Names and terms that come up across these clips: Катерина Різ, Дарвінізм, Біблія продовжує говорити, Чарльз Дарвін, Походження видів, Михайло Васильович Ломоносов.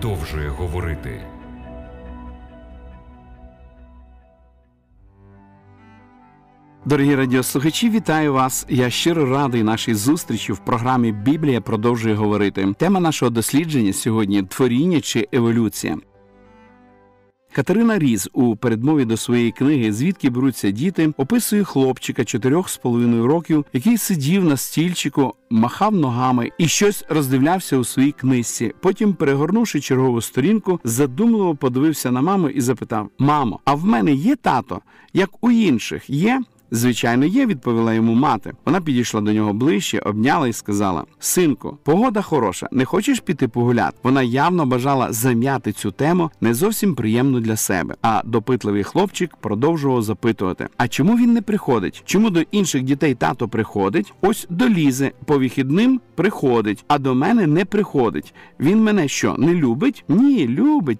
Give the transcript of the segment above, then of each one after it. продовжує говорити. Дорогі радіослухачі, вітаю вас! Я щиро радий нашій зустрічі в програмі «Біблія продовжує говорити». Тема нашого дослідження сьогодні – творіння чи еволюція. Катерина Різ у передмові до своєї книги «Звідки беруться діти» описує хлопчика 4,5 років, який сидів на стільчику, махав ногами і щось роздивлявся у своїй книжці. Потім, перегорнувши чергову сторінку, задумливо подивився на маму і запитав: «Мамо, а в мене є тато, як у інших є?» «Звичайно, є», – відповіла йому мати. Вона підійшла до нього ближче, обняла і сказала: «Синку, погода хороша, не хочеш піти погуляти?» Вона явно бажала зам'яти цю тему не зовсім приємно для себе. А допитливий хлопчик продовжував запитувати: «А чому він не приходить? Чому до інших дітей тато приходить? Ось долізе, по вихідним приходить, а до мене не приходить. Він мене що, не любить?» «Ні,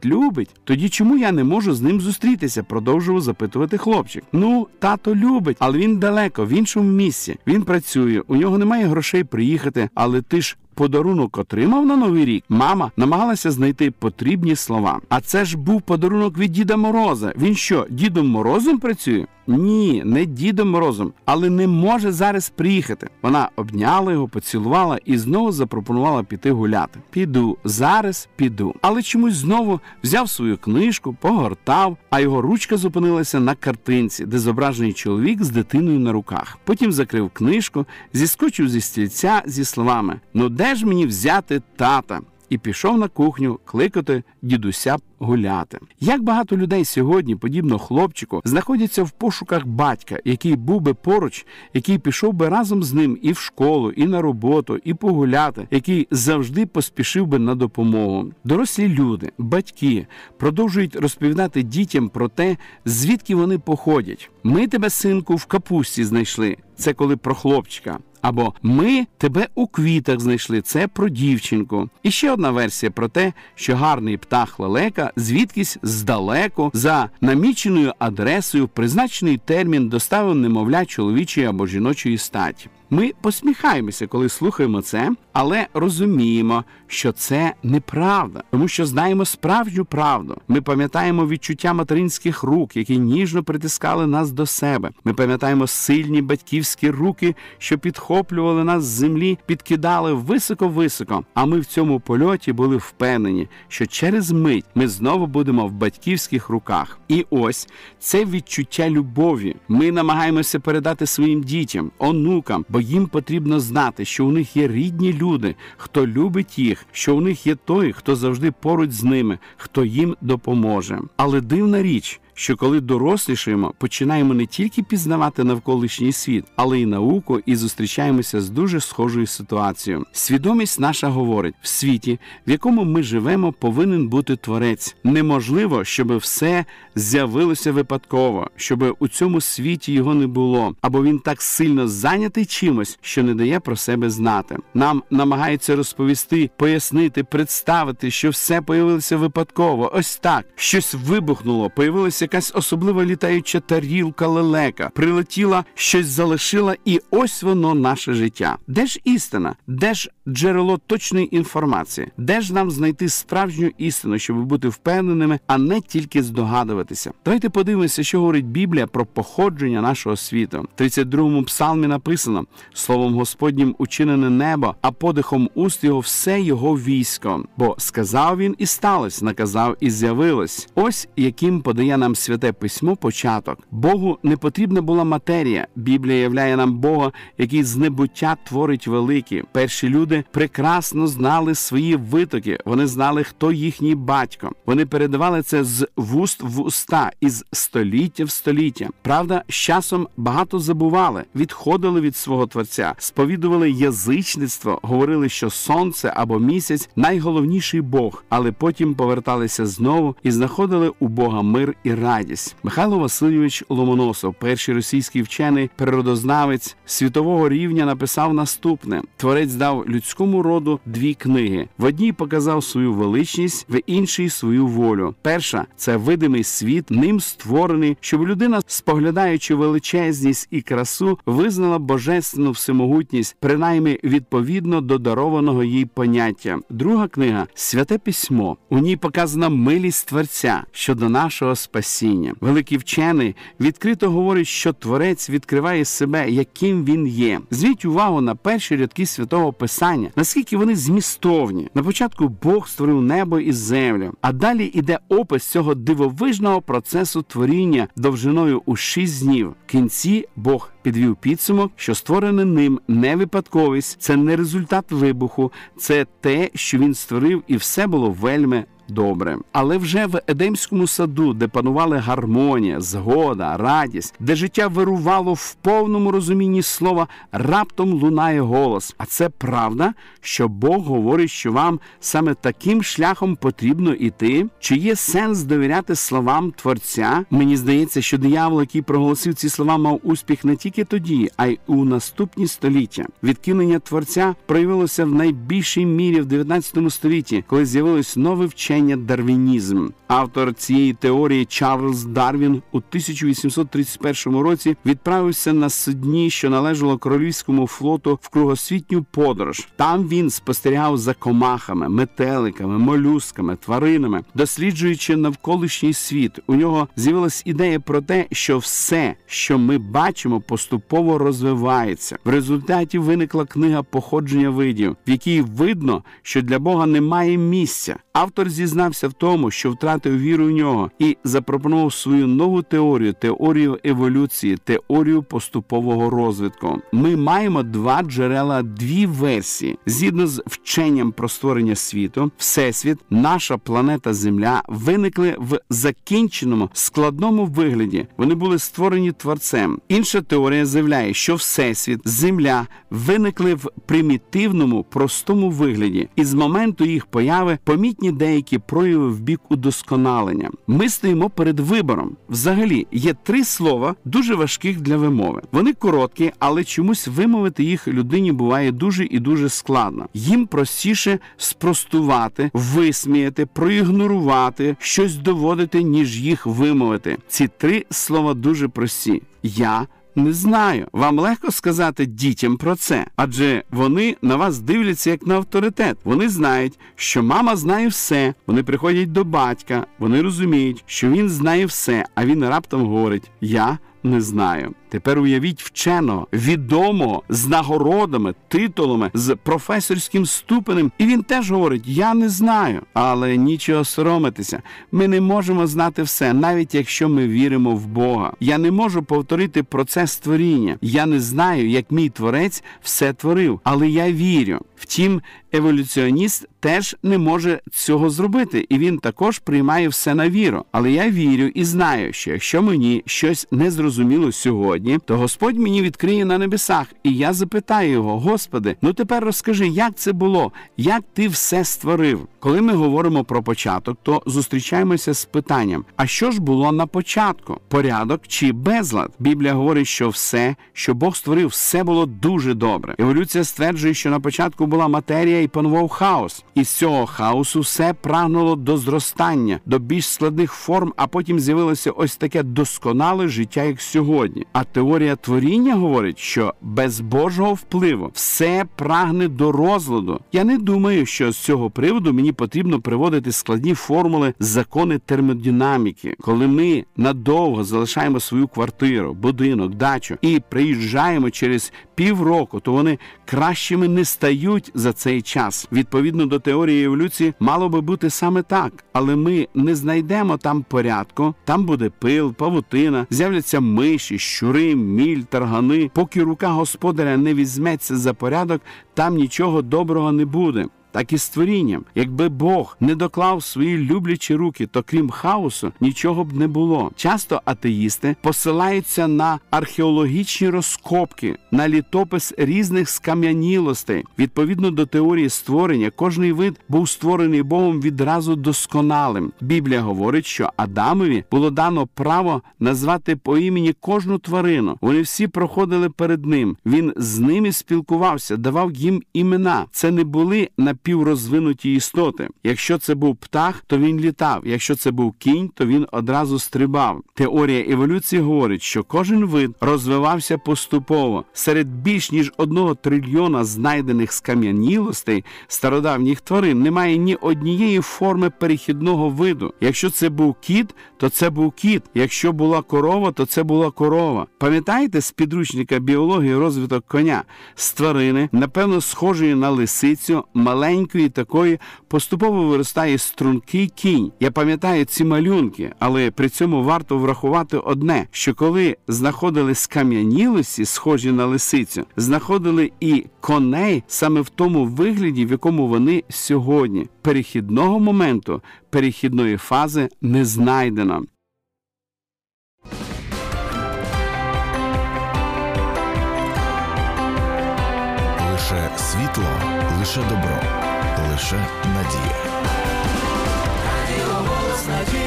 любить. Тоді чому я не можу з ним зустрітися?» – продовжував запитувати хлопчик. «Ну, тато любить. Але він далеко, в іншому місці. Він працює, у нього немає грошей приїхати, але ти ж подарунок отримав на Новий рік?» Мама намагалася знайти потрібні слова. «А це ж був подарунок від Діда Мороза. Він що, Дідом Морозом працює?» «Ні, не Дідом Морозом, але не може зараз приїхати». Вона обняла його, поцілувала і знову запропонувала піти гуляти. «Піду, зараз піду». Але чомусь знову взяв свою книжку, погортав, а його ручка зупинилася на картинці, де зображений чоловік з дитиною на руках. Потім закрив книжку, зіскочив зі стільця зі словами: «Ну де ж мені взяти тата?» і пішов на кухню кликати дідуся гуляти. Як багато людей сьогодні, подібно хлопчику, знаходяться в пошуках батька, який був би поруч, який пішов би разом з ним і в школу, і на роботу, і погуляти, який завжди поспішив би на допомогу. Дорослі люди, батьки, продовжують розповідати дітям про те, звідки вони походять. «Ми тебе, синку, в капусті знайшли» – це коли про хлопчика. Або «Ми тебе у квітах знайшли» – це про дівчинку. І ще одна версія про те, що гарний птах лелека звідкись здалеку за наміченою адресою в призначений термін доставив немовля чоловічої або жіночої статі. Ми посміхаємося, коли слухаємо це, але розуміємо, що це неправда, тому що знаємо справжню правду. Ми пам'ятаємо відчуття материнських рук, які ніжно притискали нас до себе. Ми пам'ятаємо сильні батьківські руки, що підхоплювали нас з землі, підкидали високо-високо. А ми в цьому польоті були впевнені, що через мить ми знову будемо в батьківських руках. І ось це відчуття любові ми намагаємося передати своїм дітям, онукам, їм потрібно знати, що у них є рідні люди, хто любить їх, що у них є той, хто завжди поруч з ними, хто їм допоможе. Але дивна річ, що коли дорослішаємо, починаємо не тільки пізнавати навколишній світ, але й науку, і зустрічаємося з дуже схожою ситуацією. Свідомість наша говорить: в світі, в якому ми живемо, повинен бути творець. Неможливо, щоб все з'явилося випадково, щоб у цьому світі його не було, або він так сильно зайнятий чимось, що не дає про себе знати. Нам намагаються розповісти, пояснити, представити, що все появилося випадково, ось так. Щось вибухнуло, появилося якась особлива літаюча тарілка лелека, прилетіла, щось залишила, і ось воно наше життя. Де ж істина? Де ж джерело точної інформації? Де ж нам знайти справжню істину, щоб бути впевненими, а не тільки здогадуватися? Давайте подивимося, що говорить Біблія про походження нашого світу. В 32-му псалмі написано: «Словом Господнім учинене небо, а подихом уст його все його військо. Бо сказав він і сталось, наказав і з'явилось». Ось яким подає нам Святе Письмо початок. Богу не потрібна була матерія. Біблія являє нам Бога, який з небуття творить великі. Перші люди прекрасно знали свої витоки. Вони знали, хто їхній батько. Вони передавали це з вуст в уста, із століття в століття. Правда, з часом багато забували, відходили від свого Творця, сповідували язичництво, говорили, що сонце або місяць – найголовніший Бог, але потім поверталися знову і знаходили у Бога мир і радість. радість. Михайло Васильович Ломоносов, перший російський вчений, природознавець світового рівня, написав наступне. Творець дав людському роду дві книги. В одній показав свою величність, в іншій свою волю. Перша – це видимий світ, ним створений, щоб людина, споглядаючи величезність і красу, визнала божественну всемогутність, принаймні відповідно до дарованого їй поняття. Друга книга – Святе Письмо. У ній показана милість Творця щодо нашого спасіння. Великий вчений відкрито говорить, що Творець відкриває себе, яким він є. Зверніть увагу на перші рядки Святого Писання, наскільки вони змістовні. На початку Бог створив небо і землю, а далі іде опис цього дивовижного процесу творіння довжиною у 6 днів. В кінці Бог підвів підсумок, що створене ним не випадковість, це не результат вибуху, це те, що він створив, і все було вельми добре. Але вже в Едемському саду, де панували гармонія, згода, радість, де життя вирувало в повному розумінні слова, раптом лунає голос. А це правда, що Бог говорить, що вам саме таким шляхом потрібно йти? Чи є сенс довіряти словам Творця? Мені здається, що диявол, який проголосив ці слова, мав успіх не тільки тоді, а й у наступні століття. Відкинення Творця проявилося в найбільшій мірі в 19 столітті, коли з'явилось нове вчення дарвінізм. Автор цієї теорії Чарльз Дарвін у 1831 році відправився на судні, що належало королівському флоту, в кругосвітню подорож. Там він спостерігав за комахами, метеликами, молюсками, тваринами, досліджуючи навколишній світ. У нього з'явилась ідея про те, що все, що ми бачимо, поступово розвивається. В результаті виникла книга «Походження видів», в якій видно, що для Бога немає місця. Автор зізнався в тому, що втратив віру в нього, і запропонував свою нову теорію – теорію еволюції, теорію поступового розвитку. Ми маємо два джерела, дві версії. Згідно з вченням про створення світу, Всесвіт, наша планета Земля, виникли в закінченому, складному вигляді. Вони були створені Творцем. Інша теорія заявляє, що Всесвіт, Земля виникли в примітивному, простому вигляді. І з моменту їх появи помітні деякі прояви в бік удосконалення. Ми стоїмо перед вибором. Взагалі, є 3 слова, дуже важких для вимови. Вони короткі, але чомусь вимовити їх людині буває дуже і дуже складно. Їм простіше спростувати, висміяти, проігнорувати, щось доводити, ніж їх вимовити. Ці 3 слова дуже прості. Я не знаю. Вам легко сказати дітям про це, адже вони на вас дивляться як на авторитет. Вони знають, що мама знає все. Вони приходять до батька, вони розуміють, що він знає все, а він раптом говорить «я не знаю». Тепер уявіть вченого, відомого, з нагородами, титулами, з професорським ступенем, і він теж говорить «я не знаю». Але нічого соромитися, ми не можемо знати все, навіть якщо ми віримо в Бога. Я не можу повторити процес творіння. Я не знаю, як мій Творець все творив, але я вірю. Втім, еволюціоніст теж не може цього зробити, і він також приймає все на віру. Але я вірю і знаю, що якщо мені щось не зрозуміло сьогодні, то Господь мені відкриє на небесах, і я запитаю його: «Господи, ну тепер розкажи, як це було? Як ти все створив?» Коли ми говоримо про початок, то зустрічаємося з питанням: а що ж було на початку? Порядок чи безлад? Біблія говорить, що все, що Бог створив, все було дуже добре. Еволюція стверджує, що на початку була матерія і панував хаос. І з цього хаосу все прагнуло до зростання, до більш складних форм, а потім з'явилося ось таке досконале життя, як сьогодні. А теорія творіння говорить, що без Божого впливу все прагне до розладу. Я не думаю, що з цього приводу мені потрібно приводити складні формули, закони термодинаміки. Коли ми надовго залишаємо свою квартиру, будинок, дачу і приїжджаємо через півроку, то вони кращими не стають за цей час. Відповідно до теорії еволюції, мало би бути саме так. Але ми не знайдемо там порядку, там буде пил, павутина, з'являться миші, щури, міль, таргани. Поки рука господаря не візьметься за порядок, там нічого доброго не буде. так і з творінням. Якби Бог не доклав свої люблячі руки, то крім хаосу нічого б не було. Часто атеїсти посилаються на археологічні розкопки, на літопис різних скам'янілостей. Відповідно до теорії створення, кожний вид був створений Богом відразу досконалим. Біблія говорить, що Адамові було дано право назвати по імені кожну тварину. Вони всі проходили перед ним. Він з ними спілкувався, давав їм імена. Це не були напіврозвинуті істоти. Якщо це був птах, то він літав. Якщо це був кінь, то він одразу стрибав. Теорія еволюції говорить, що кожен вид розвивався поступово. Серед більш ніж 1 трильйона знайдених скам'янілостей стародавніх тварин немає ні однієї форми перехідного виду. Якщо це був кіт, то це був кіт. Якщо була корова, то це була корова. Пам'ятаєте з підручника біології розвиток коня? З тварини, напевно, схожої на лисицю, маленької такої, поступово виростає стрункий кінь. Я пам'ятаю ці малюнки, але при цьому варто врахувати одне, що коли знаходили скам'янілості, схожі на лисицю, знаходили і коней саме в тому вигляді, в якому вони сьогодні. Перехідного моменту, перехідної фази не знайдено. Лише світло, лише добро, лише надія. Радіо «Голос надії».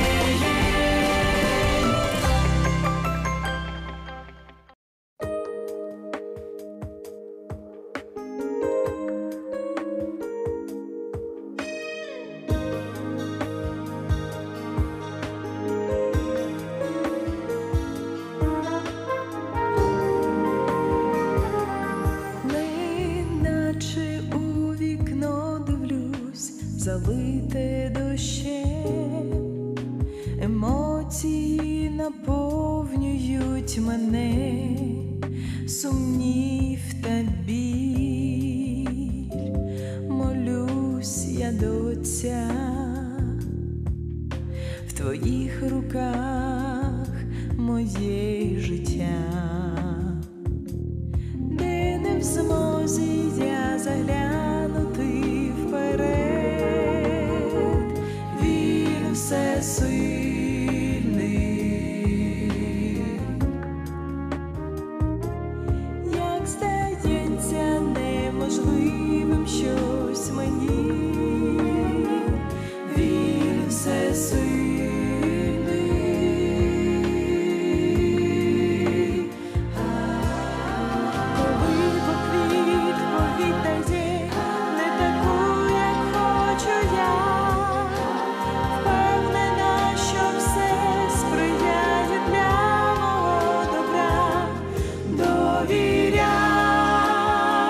Залите дощем, емоції наповнюють мене, сумнів та біль. Молюсь я до Отця, в твоїх руках моє життя. Де не в змозі я заглянути вперед, сильний, як здається неможливим щось мені, він всесильний. Коли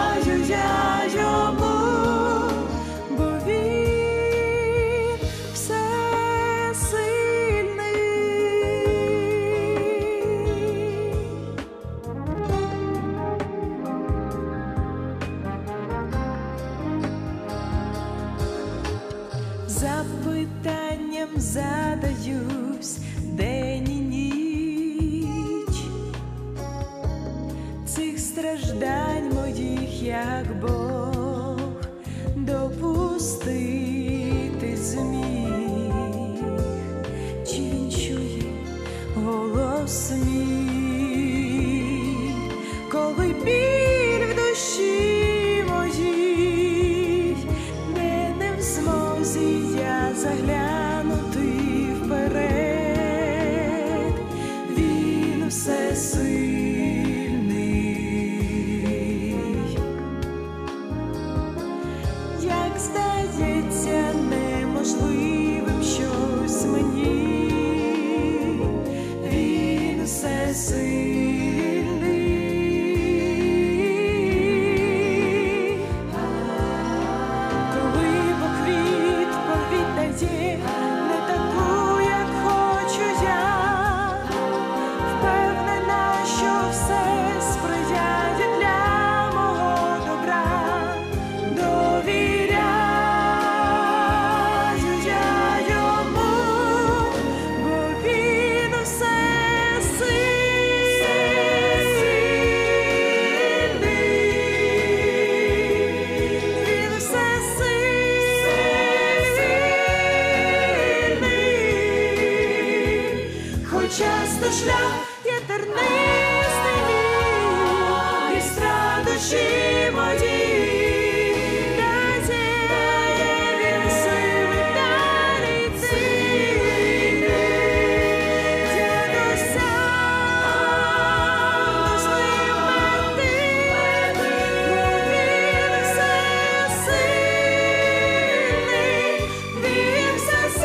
поквіт повітає не таку, як хочу я, задаюсь день і ніч, цих страждань моїх, як Бог допустити зміг, чи він чує голос мій, коли біль в душі моїй, де не в змозі я заглянути вперед, він всесильний, як здається неможливим щось мені, він всесильний. шлях є тернистий мій, і страх душі моїй, та зіляє він сили, дарить сили, дідуся, можливо ти, він всесильний, він всесильний.